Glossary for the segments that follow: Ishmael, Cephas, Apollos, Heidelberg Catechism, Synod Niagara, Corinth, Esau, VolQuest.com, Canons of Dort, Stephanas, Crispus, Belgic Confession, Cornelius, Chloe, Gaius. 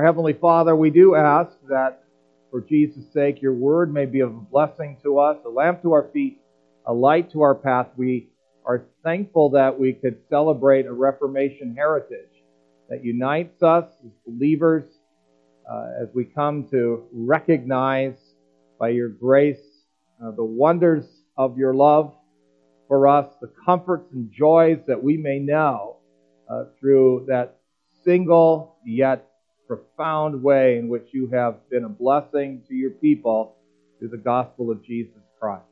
Our Heavenly Father, we do ask that for Jesus' sake, your word may be of a blessing to us, a lamp to our feet, a light to our path. We are thankful that we could celebrate a Reformation heritage that unites us as believers as we come to recognize by your grace the wonders of your love for us, the comforts and joys that we may know through that single yet profound way in which you have been a blessing to your people through the gospel of Jesus Christ.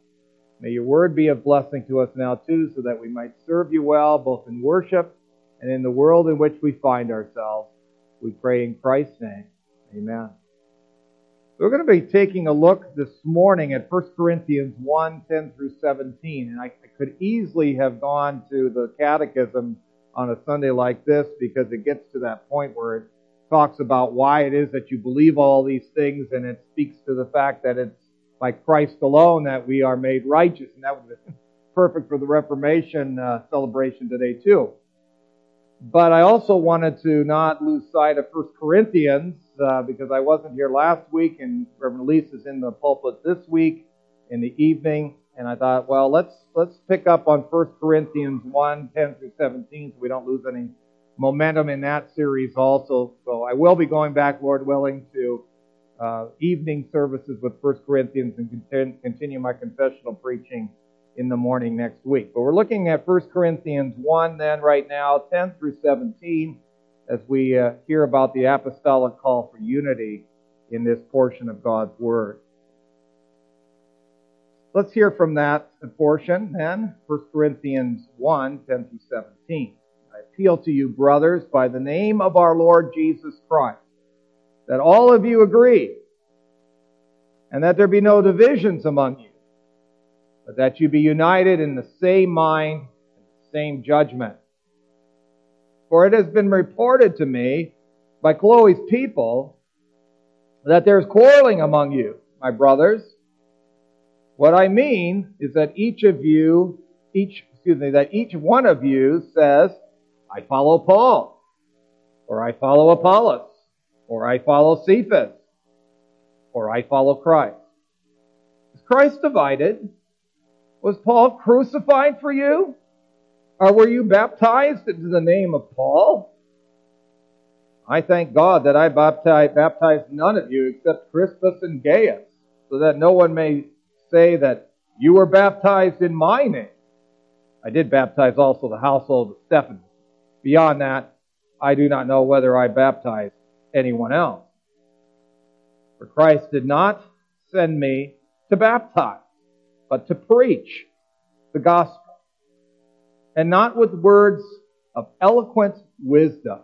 May your word be a blessing to us now too, so that we might serve you well, both in worship and in the world in which we find ourselves. We pray in Christ's name. Amen. We're going to be taking a look this morning at 1 Corinthians 1, 10 through 17. And I could easily have gone to the Catechism on a Sunday like this, because it gets to that point where it talks about why it is that you believe all these things, and it speaks to the fact that it's by Christ alone that we are made righteous. And that would be perfect for the Reformation celebration today too. But I also wanted to not lose sight of 1 Corinthians because I wasn't here last week, and Reverend Elise is in the pulpit this week in the evening. And I thought, well, let's pick up on 1 Corinthians 1, 10 through 17 so we don't lose any momentum in that series also. So I will be going back, Lord willing, to evening services with 1 Corinthians and continue my confessional preaching in the morning next week. But we're looking at 1 Corinthians 1 then right now, 10 through 17, as we hear about the apostolic call for unity in this portion of God's Word. Let's hear from that portion then, 1 Corinthians 1, 10 through 17. I appeal to you, brothers, by the name of our Lord Jesus Christ, that all of you agree, and that there be no divisions among you, but that you be united in the same mind and the same judgment. For it has been reported to me by Chloe's people that there is quarreling among you, my brothers. What I mean is that each one of you says, I follow Paul, or I follow Apollos, or I follow Cephas, or I follow Christ. Is Christ divided? Was Paul crucified for you? Or were you baptized into the name of Paul? I thank God that I baptized none of you except Crispus and Gaius, so that no one may say that you were baptized in my name. I did baptize also the household of Stephanas. Beyond that, I do not know whether I baptized anyone else. For Christ did not send me to baptize, but to preach the gospel, and not with words of eloquent wisdom,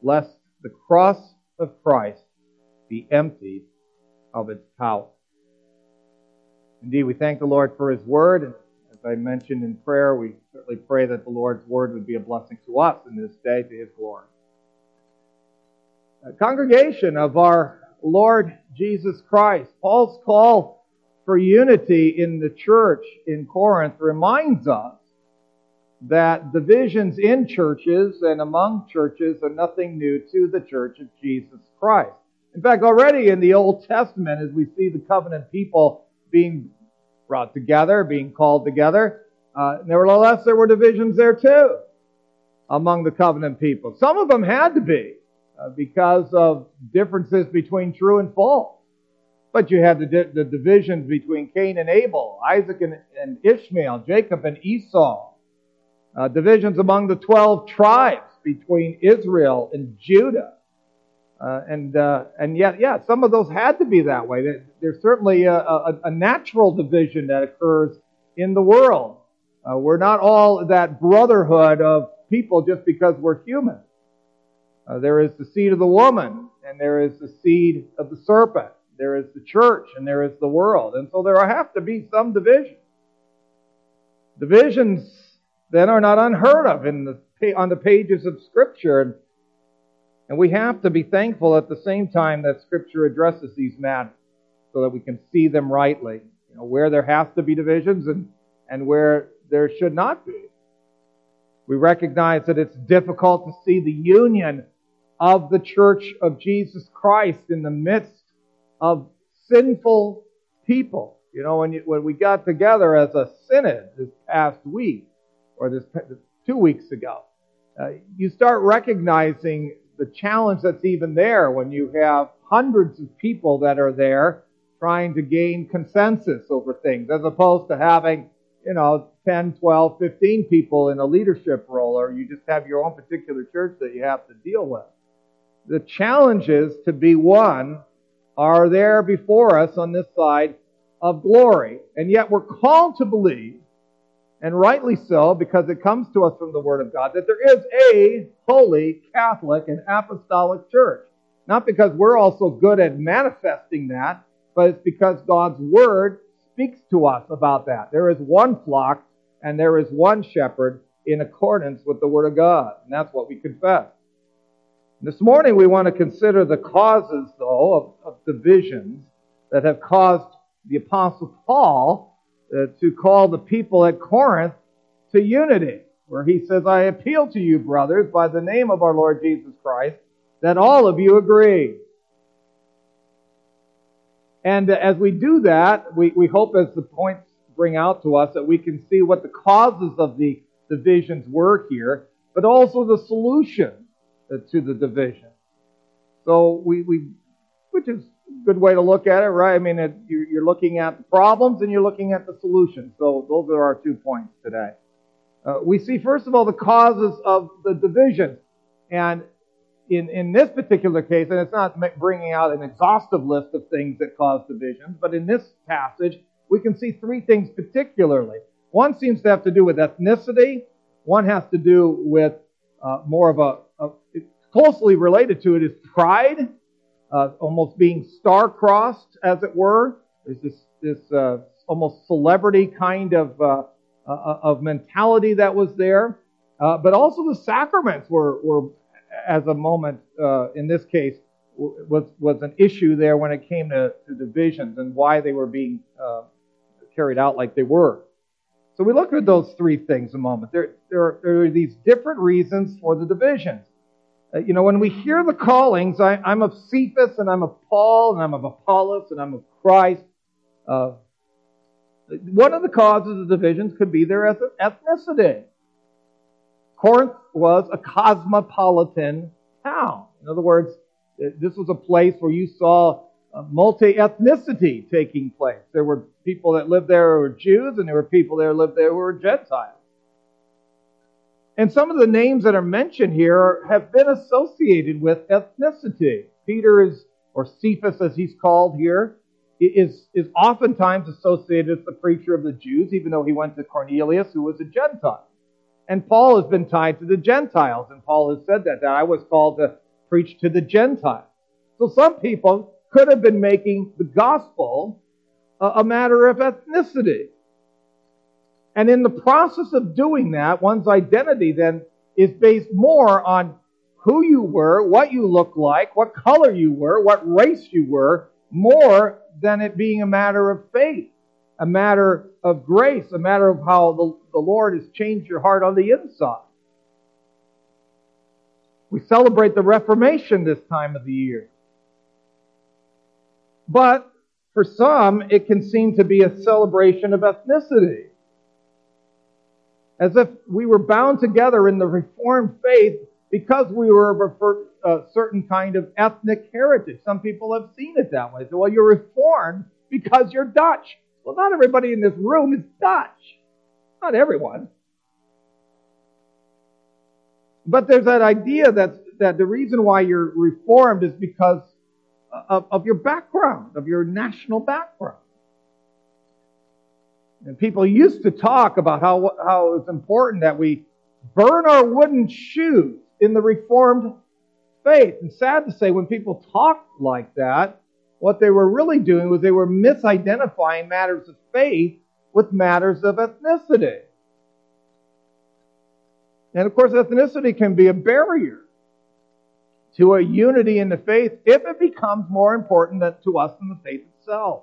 lest the cross of Christ be emptied of its power. Indeed, we thank the Lord for His Word, and as I mentioned in prayer, we certainly pray that the Lord's Word would be a blessing to us in this day to His glory. A congregation of our Lord Jesus Christ, Paul's call for unity in the church in Corinth reminds us that divisions in churches and among churches are nothing new to the church of Jesus Christ. In fact, already in the Old Testament, as we see the covenant people being brought together, being called together, nevertheless, there were divisions there too among the covenant people. Some of them had to be because of differences between true and false. But you had the divisions between Cain and Abel, Isaac and Ishmael, Jacob and Esau. Divisions among the 12 tribes between Israel and Judah. And yet, some of those had to be that way. There's certainly a natural division that occurs in the world. We're not all that brotherhood of people just because we're human. There is the seed of the woman, and there is the seed of the serpent. There is the church, and there is the world. And so there have to be some divisions. Divisions that are not unheard of on the pages of Scripture. And we have to be thankful at the same time that Scripture addresses these matters so that we can see them rightly, where there has to be divisions and where there should not be. We recognize that it's difficult to see the union of the Church of Jesus Christ in the midst of sinful people. You know, when we got together as a synod this past week, or this 2 weeks ago, you start recognizing the challenge that's even there when you have hundreds of people that are there trying to gain consensus over things, as opposed to having, 10, 12, 15 people in a leadership role, or you just have your own particular church that you have to deal with. The challenges to be one are there before us on this side of glory, and yet we're called to believe, and rightly so, because it comes to us from the Word of God, that there is a holy Catholic and apostolic church. Not because we're also good at manifesting that, but it's because God's Word speaks to us about that. There is one flock and there is one shepherd in accordance with the Word of God. And that's what we confess. This morning we want to consider the causes, though, of divisions that have caused the Apostle Paul to call the people at Corinth to unity, where he says, "I appeal to you, brothers, by the name of our Lord Jesus Christ, that all of you agree." And as we do that, we hope, as the points bring out to us, that we can see what the causes of the divisions were here, but also the solution to the division. So we which is good way to look at it, right? I mean, you're looking at the problems and you're looking at the solutions. So those are our 2 points today. We see, first of all, the causes of the division. And in this particular case, and it's not bringing out an exhaustive list of things that cause divisions, but in this passage, we can see 3 things particularly. One seems to have to do with ethnicity. One has to do with more of closely related to it is pride. Almost being star-crossed, as it were. There's this almost celebrity kind of mentality that was there. But also the sacraments were as a moment, in this case, was an issue there when it came to divisions and why they were being carried out like they were. So we looked at those 3 things a moment. There are these different reasons for the divisions. When we hear the callings, I'm of Cephas, and I'm of Paul, and I'm of Apollos, and I'm of Christ. One of the causes of divisions could be their ethnicity. Corinth was a cosmopolitan town. In other words, this was a place where you saw multi-ethnicity taking place. There were people that lived there who were Jews, and there were people that lived there who were Gentiles. And some of the names that are mentioned here have been associated with ethnicity. Peter or Cephas as he's called here, is oftentimes associated with the preacher of the Jews, even though he went to Cornelius, who was a Gentile. And Paul has been tied to the Gentiles, and Paul has said that I was called to preach to the Gentiles. So some people could have been making the gospel a matter of ethnicity. And in the process of doing that, one's identity then is based more on who you were, what you looked like, what color you were, what race you were, more than it being a matter of faith, a matter of grace, a matter of how the Lord has changed your heart on the inside. We celebrate the Reformation this time of the year. But for some, it can seem to be a celebration of ethnicity. As if we were bound together in the Reformed faith because we were of a certain kind of ethnic heritage. Some people have seen it that way. They say, well, you're Reformed because you're Dutch. Well, not everybody in this room is Dutch. Not everyone. But there's that idea that the reason why you're Reformed is because of your background, of your national background. And people used to talk about how it's important that we burn our wooden shoes in the Reformed faith. And sad to say, when people talked like that, what they were really doing was they were misidentifying matters of faith with matters of ethnicity. And of course, ethnicity can be a barrier to a unity in the faith if it becomes more important to us than the faith itself.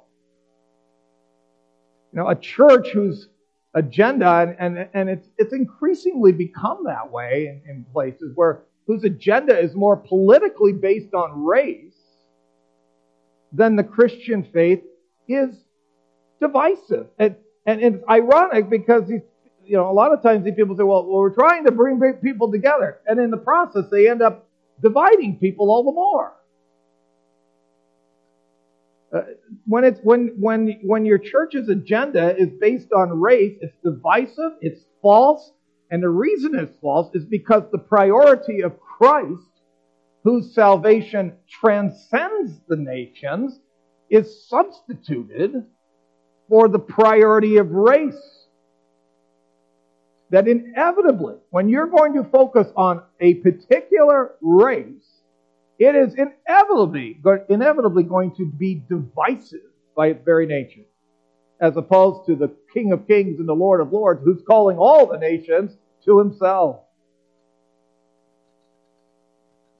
A church whose agenda, and it's increasingly become that way in places where whose agenda is more politically based on race than the Christian faith, is divisive. And it's ironic because, you know, a lot of times these people say, well, we're trying to bring people together. And in the process, they end up dividing people all the more. When your church's agenda is based on race, it's divisive, it's false, and the reason it's false is because the priority of Christ, whose salvation transcends the nations, is substituted for the priority of race. That inevitably, when you're going to focus on a particular race, it is inevitably going to be divisive by its very nature, as opposed to the King of Kings and the Lord of Lords, who's calling all the nations to himself.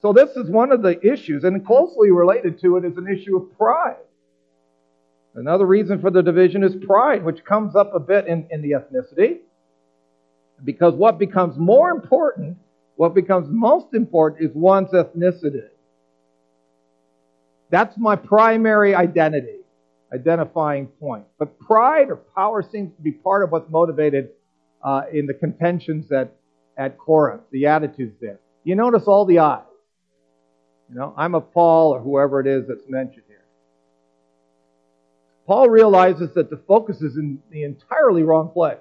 So this is one of the issues, and closely related to it is an issue of pride. Another reason for the division is pride, which comes up a bit in the ethnicity, because what becomes most important is one's ethnicity. That's my primary identifying point. But pride or power seems to be part of what's motivated in the contentions at Corinth, the attitudes there. You notice all the I's. You know, I'm of Paul, or whoever it is that's mentioned here. Paul realizes that the focus is in the entirely wrong place.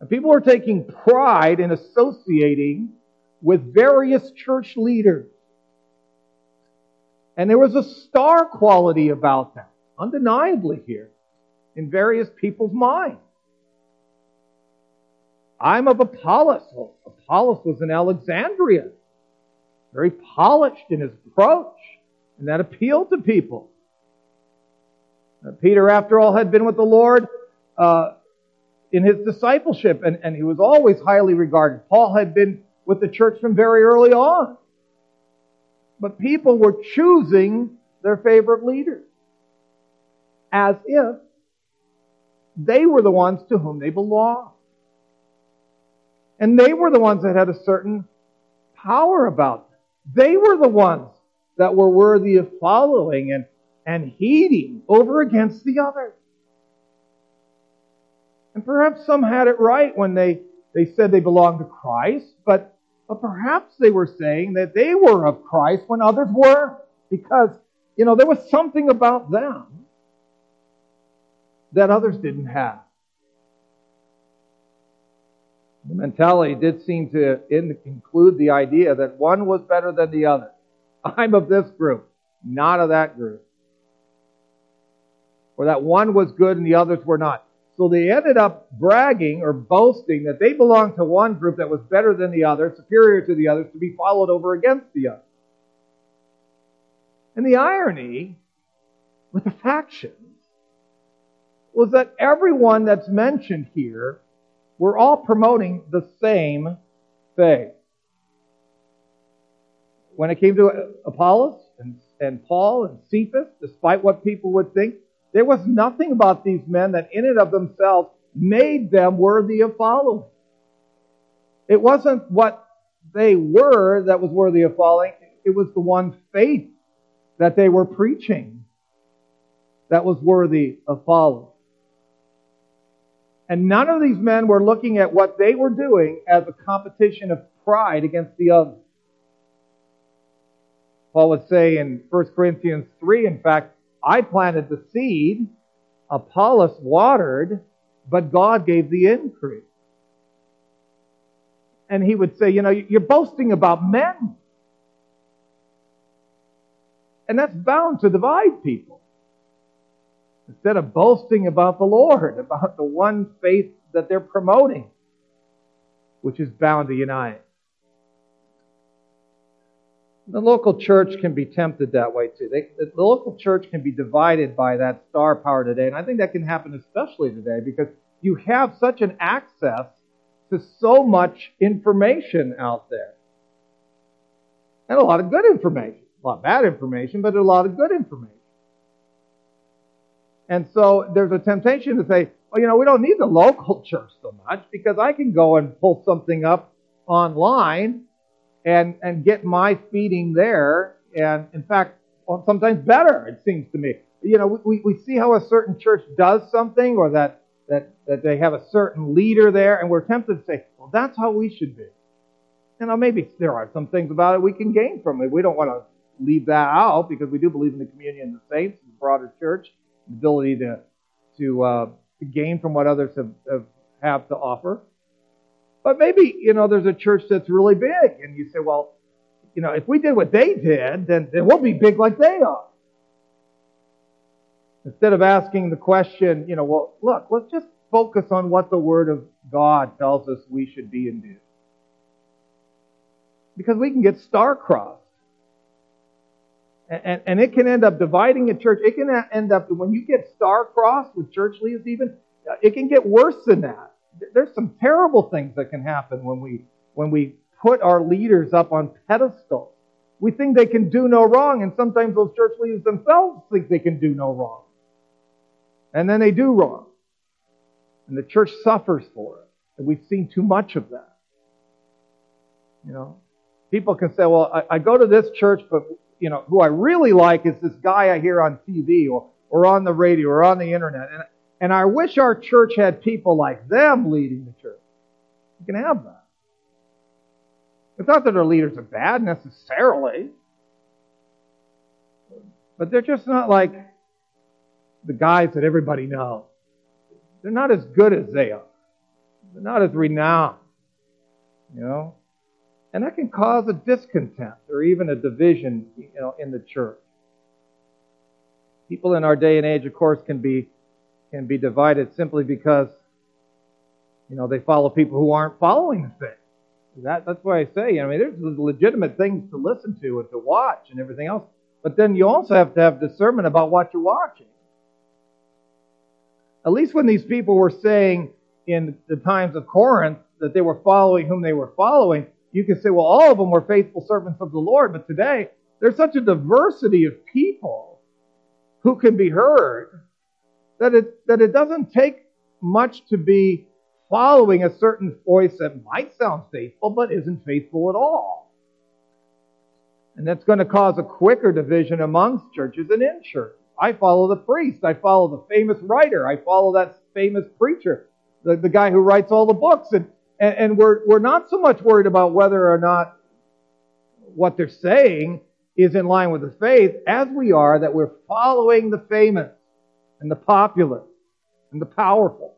And people are taking pride in associating with various church leaders. And there was a star quality about that, undeniably here, in various people's minds. I'm of Apollos. Well, Apollos was an Alexandrian, very polished in his approach, and that appealed to people. Now, Peter, after all, had been with the Lord in his discipleship, and he was always highly regarded. Paul had been with the church from very early on. But people were choosing their favorite leaders as if they were the ones to whom they belonged. And they were the ones that had a certain power about them. They were the ones that were worthy of following and heeding over against the others. And perhaps some had it right when they said they belonged to Christ, but perhaps they were saying that they were of Christ when others were, because, you know, there was something about them that others didn't have. The mentality did seem to include the idea that one was better than the other. I'm of this group, not of that group. Or that one was good and the others were not. So they ended up bragging or boasting that they belonged to one group that was better than the other, superior to the others, to be followed over against the others. And the irony with the factions was that everyone that's mentioned here were all promoting the same thing. When it came to Apollos and Paul and Cephas, despite what people would think, there was nothing about these men that in and of themselves made them worthy of following. It wasn't what they were that was worthy of following. It was the one faith that they were preaching that was worthy of following. And none of these men were looking at what they were doing as a competition of pride against the other. Paul would say in 1 Corinthians 3, in fact, I planted the seed, Apollos watered, but God gave the increase. And he would say, you know, you're boasting about men. And that's bound to divide people. Instead of boasting about the Lord, about the one faith that they're promoting, which is bound to unite. The local church can be tempted that way too. The local church can be divided by that star power today. And I think that can happen especially today because you have such an access to so much information out there. And a lot of good information. A lot of bad information, but a lot of good information. And so there's a temptation to say, well, you know, we don't need the local church so much because I can go and pull something up online and get my feeding there. And in fact, sometimes better, it seems to me. You know, we see how a certain church does something, or that they have a certain leader there, and we're tempted to say, well, that's how we should be. And now maybe there are some things about it we can gain from it. We don't want to leave that out, because we do believe in the communion of the saints, the broader church, the ability to gain from what others have to offer. But maybe, you know, there's a church that's really big, and you say, well, you know, if we did what they did, then we'll be big like they are. Instead of asking the question, you know, well, look, let's just focus on what the Word of God tells us we should be and do. Because we can get star-crossed. And it can end up dividing a church. It can end up, when you get star-crossed with church leaders even, it can get worse than that. There's some terrible things that can happen when we put our leaders up on pedestals. We think they can do no wrong, and sometimes those church leaders themselves think they can do no wrong. And then they do wrong. And the church suffers for it. And we've seen too much of that. You know, people can say, well, I go to this church, but you know, who I really like is this guy I hear on TV or on the radio or on the internet. And I wish our church had people like them leading the church. You can have that. It's not that our leaders are bad necessarily, but they're just not like the guys that everybody knows. They're not as good as they are. They're not as renowned, you know. And that can cause a discontent or even a division, you know, in the church. People in our day and age, of course, can be divided simply because, you know, they follow people who aren't following the faith. That's why I say, I mean, there's legitimate things to listen to and to watch and everything else. But then you also have to have discernment about what you're watching. At least when these people were saying in the times of Corinth that they were following whom they were following, you can say, well, all of them were faithful servants of the Lord, but today there's such a diversity of people who can be heard that it doesn't take much to be following a certain voice that might sound faithful but isn't faithful at all. And that's going to cause a quicker division amongst churches and in church. I follow the priest. I follow the famous writer. I follow that famous preacher, the guy who writes all the books. And we're not so much worried about whether or not what they're saying is in line with the faith as we are that we're following the famous and the popular and the powerful.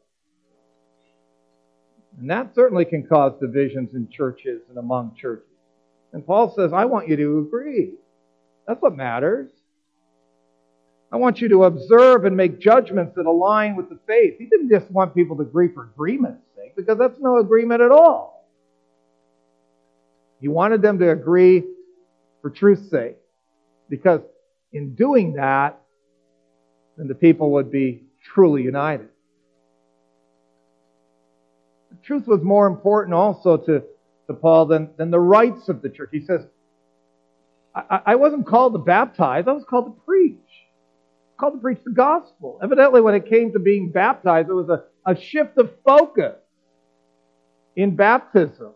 And that certainly can cause divisions in churches and among churches. And Paul says, I want you to agree. That's what matters. I want you to observe and make judgments that align with the faith. He didn't just want people to agree for agreement's sake, because that's no agreement at all. He wanted them to agree for truth's sake, because in doing that, then the people would be truly united. The truth was more important also to Paul than the rites of the church. He says, I wasn't called to baptize, I was called to preach. Called to preach the gospel. Evidently, when it came to being baptized, it was a shift of focus in baptism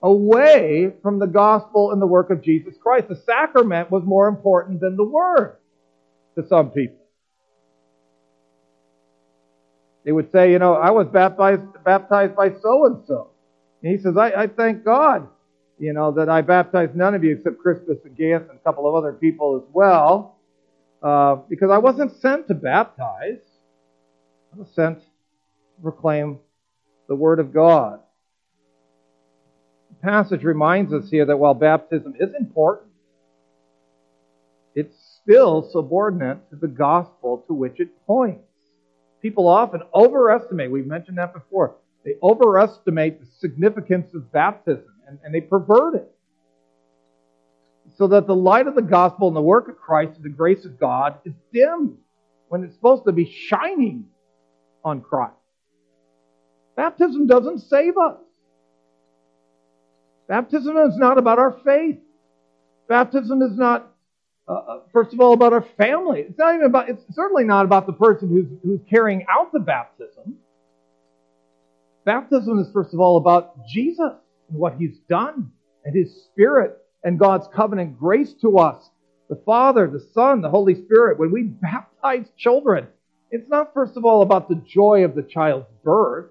away from the gospel and the work of Jesus Christ. The sacrament was more important than the word to some people. They would say, you know, I was baptized by so-and-so. And he says, I thank God, you know, that I baptized none of you except Crispus and Gaius and a couple of other people as well. Because I wasn't sent to baptize. I was sent to proclaim the Word of God. The passage reminds us here that while baptism is important, it's still subordinate to the gospel to which it points. People often overestimate, we've mentioned that before, they overestimate the significance of baptism and they pervert it. So that the light of the gospel and the work of Christ and the grace of God is dimmed when it's supposed to be shining on Christ. Baptism doesn't save us. Baptism is not about our faith. Baptism is not, first of all, about our family. It's not even about. It's certainly not about the person who's carrying out the baptism. Baptism is, first of all, about Jesus and what he's done and his Spirit and God's covenant grace to us, the Father, the Son, the Holy Spirit. When we baptize children, it's not, first of all, about the joy of the child's birth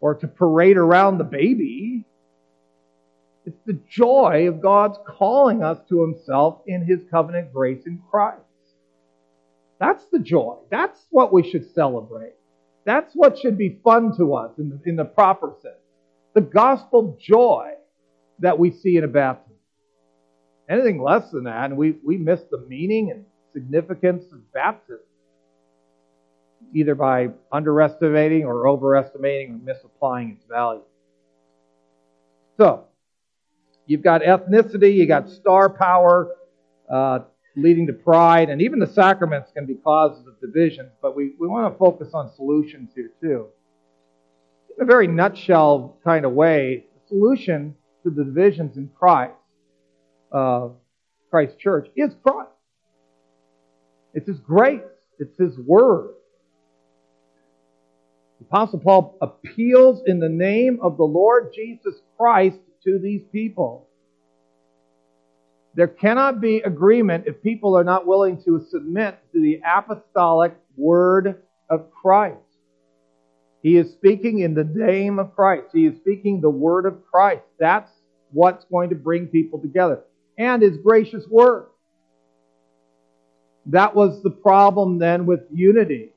or to parade around the baby. It's the joy of God's calling us to himself in his covenant grace in Christ. That's the joy. That's what we should celebrate. That's what should be fun to us in the proper sense. The gospel joy that we see in a baptism. Anything less than that, and we miss the meaning and significance of baptism, either by underestimating or overestimating or misapplying its value. So, you've got ethnicity, you've got star power, leading to pride, and even the sacraments can be causes of divisions, but we want to focus on solutions here too. In a very nutshell kind of way, the solution to the divisions in Christ's church is Christ. It's his grace. It's his word. The Apostle Paul appeals in the name of the Lord Jesus Christ to these people. There cannot be agreement if people are not willing to submit to the apostolic word of Christ. He is speaking in the name of Christ. He is speaking the word of Christ. That's what's going to bring people together. And his gracious word. That was the problem then with unity.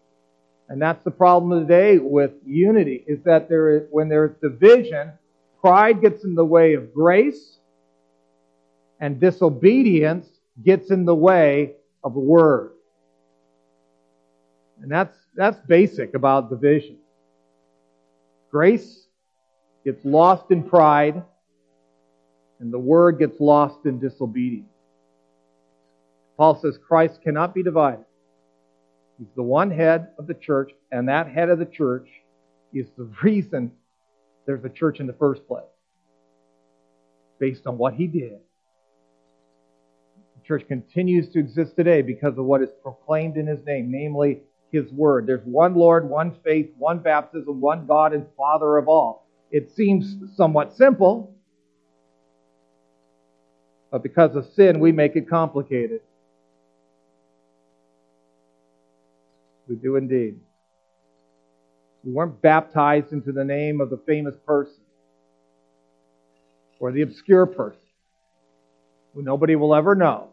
And that's the problem today with unity, is that when there's division, pride gets in the way of grace, and disobedience gets in the way of the word. And that's basic about division. Grace gets lost in pride, and the word gets lost in disobedience. Paul says Christ cannot be divided. He's the one head of the church, and that head of the church is the reason there's a church in the first place, based on what he did. The church continues to exist today because of what is proclaimed in his name, namely his word. There's one Lord, one faith, one baptism, one God and Father of all. It seems somewhat simple, but because of sin, we make it complicated. We do indeed. We weren't baptized into the name of the famous person or the obscure person who nobody will ever know.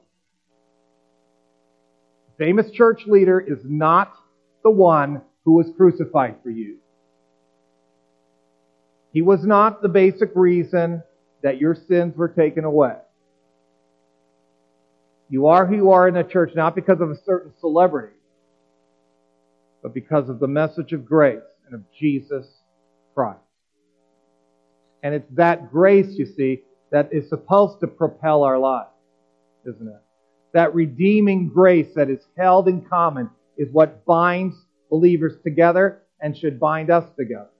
The famous church leader is not the one who was crucified for you. He was not the basic reason that your sins were taken away. You are who you are in the church, not because of a certain celebrity, but because of the message of grace and of Jesus Christ. And it's that grace, you see, that is supposed to propel our lives, isn't it? That redeeming grace that is held in common is what binds believers together and should bind us together.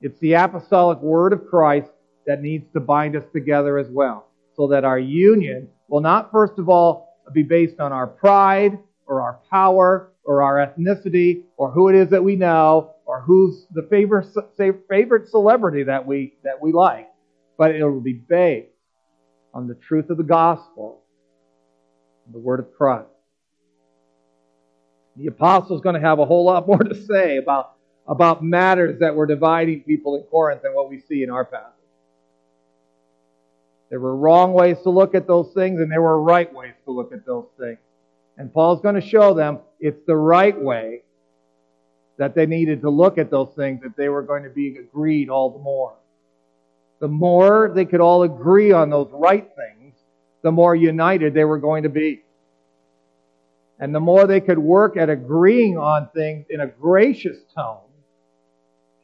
It's the apostolic word of Christ that needs to bind us together as well, so that our union will not, first of all, be based on our pride or our power or our ethnicity or who it is that we know or who's the favorite celebrity that we like, but it will be based on the truth of the gospel and the word of Christ. The apostle is going to have a whole lot more to say about matters that were dividing people in Corinth than what we see in our passage. There were wrong ways to look at those things, and there were right ways to look at those things. And Paul's going to show them it's the right way that they needed to look at those things if they were going to be agreed all the more. The more they could all agree on those right things, the more united they were going to be. And the more they could work at agreeing on things in a gracious tone,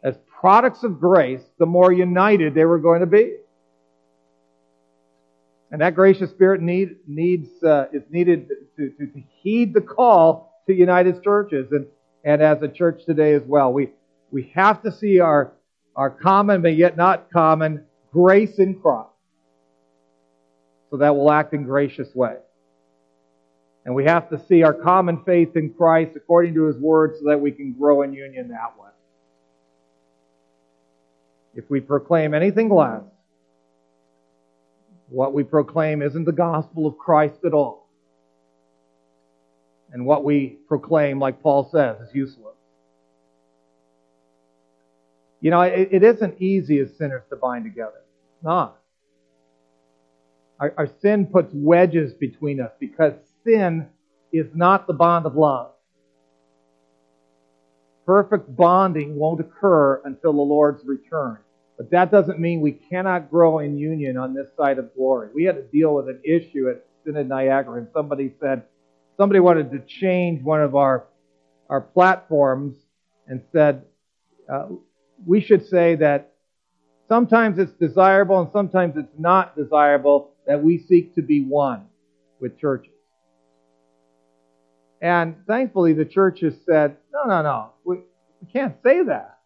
as products of grace, the more united they were going to be. And that gracious spirit is needed to heed the call to unite his churches and as a church today as well. We have to see our common but yet not common grace in Christ, so that we'll act in gracious way. And we have to see our common faith in Christ according to his word, so that we can grow in union that way. If we proclaim anything less, what we proclaim isn't the gospel of Christ at all. And what we proclaim, like Paul says, is useless. You know, it isn't easy as sinners to bind together. It's not. Our sin puts wedges between us because sin is not the bond of love. Perfect bonding won't occur until the Lord's return. But that doesn't mean we cannot grow in union on this side of glory. We had to deal with an issue at Synod Niagara, and somebody wanted to change one of our platforms and said, we should say that sometimes it's desirable and sometimes it's not desirable that we seek to be one with churches. And thankfully the church has said, no, we can't say that.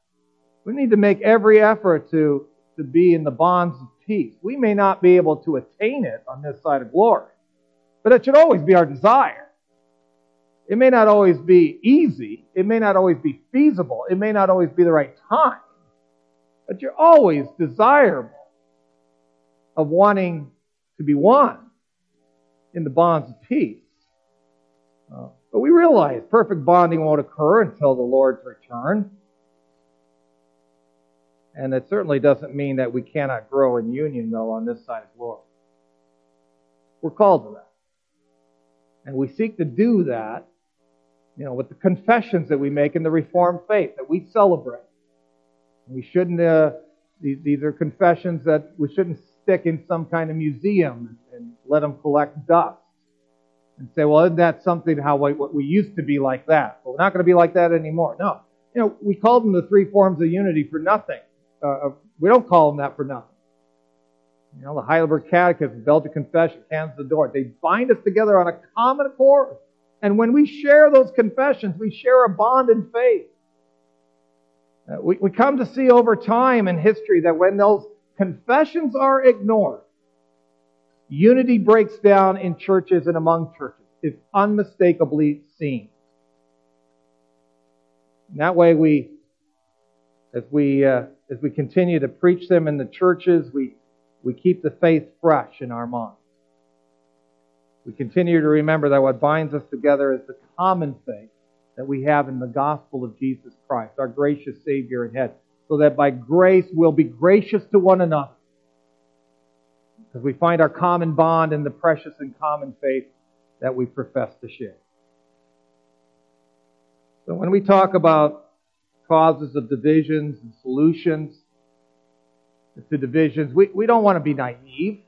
We need to make every effort to be in the bonds of peace. We may not be able to attain it on this side of glory, but it should always be our desire. It may not always be easy. It may not always be feasible. It may not always be the right time. But you're always desirable of wanting to be one in the bonds of peace. But we realize perfect bonding won't occur until the Lord's return. And it certainly doesn't mean that we cannot grow in union, though, on this side of glory. We're called to that. And we seek to do that, you know, with the confessions that we make in the Reformed faith that we celebrate. We shouldn't, these are confessions that we shouldn't stick in some kind of museum and let them collect dust and say, well, isn't that something how what we used to be like that? Well, we're not going to be like that anymore. No. You know, we call them the three forms of unity for nothing. We don't call them that for nothing. You know, the Heidelberg Catechism, Belgic Confession, Canons of Dort, they bind us together on a common accord. And when we share those confessions, we share a bond in faith. We come to see over time in history that when those confessions are ignored, unity breaks down in churches and among churches. It's unmistakably seen. And that way, as we continue to preach them in the churches, we keep the faith fresh in our minds. We continue to remember that what binds us together is the common faith that we have in the gospel of Jesus Christ, our gracious Savior and Head, so that by grace we'll be gracious to one another. Because we find our common bond in the precious and common faith that we profess to share. So when we talk about causes of divisions and solutions to divisions, we don't want to be naive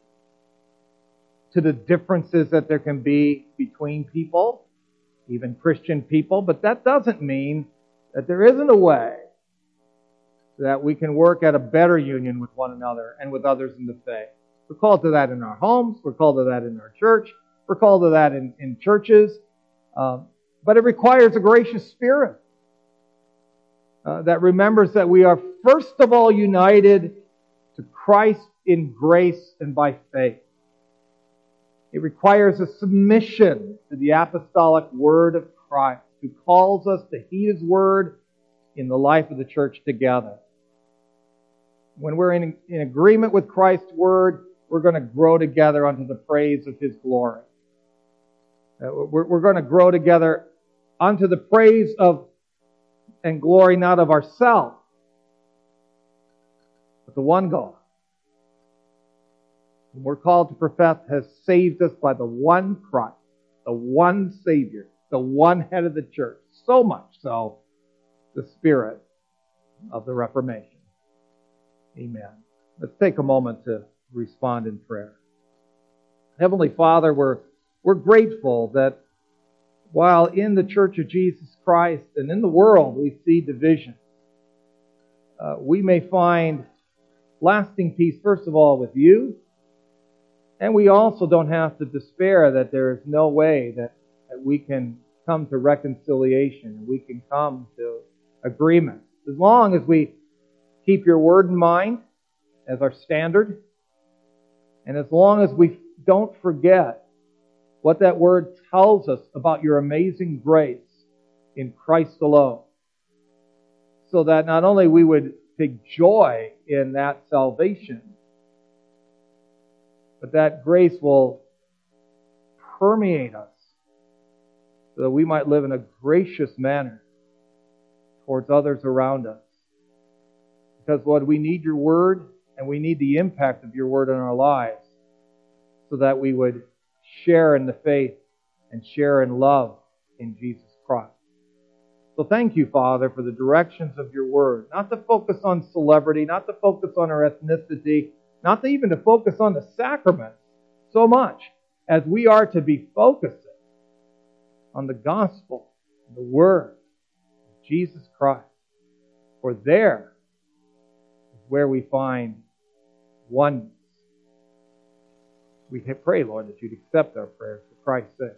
to the differences that there can be between people, even Christian people, but that doesn't mean that there isn't a way that we can work at a better union with one another and with others in the faith. We're called to that in our homes. We're called to that in our church. We're called to that in churches. But it requires a gracious spirit that remembers that we are first of all united to Christ in grace and by faith. It requires a submission to the apostolic word of Christ, who calls us to heed His word in the life of the church together. When we're in agreement with Christ's word, we're going to grow together unto the praise of His glory. We're going to grow together unto the praise of and glory not of ourselves, but the one God. We're called to profess has saved us by the one Christ, the one Savior, the one Head of the church. So much so, the Spirit of the Reformation. Amen. Let's take a moment to respond in prayer. Heavenly Father, we're grateful that while in the Church of Jesus Christ and in the world we see division, we may find lasting peace, first of all, with You. And we also don't have to despair that there is no way that we can come to reconciliation, we can come to agreement. As long as we keep Your word in mind as our standard, and as long as we don't forget what that word tells us about Your amazing grace in Christ alone, so that not only we would big joy in that salvation. But that grace will permeate us so that we might live in a gracious manner towards others around us. Because, Lord, we need your word and we need the impact of your word in our lives so that we would share in the faith and share in love in Jesus Christ. So thank you, Father, for the directions of your word. Not to focus on celebrity, not to focus on our ethnicity, not even to focus on the sacraments so much as we are to be focusing on the gospel, the word of Jesus Christ. For there is where we find oneness. We pray, Lord, that you'd accept our prayers for Christ's sake.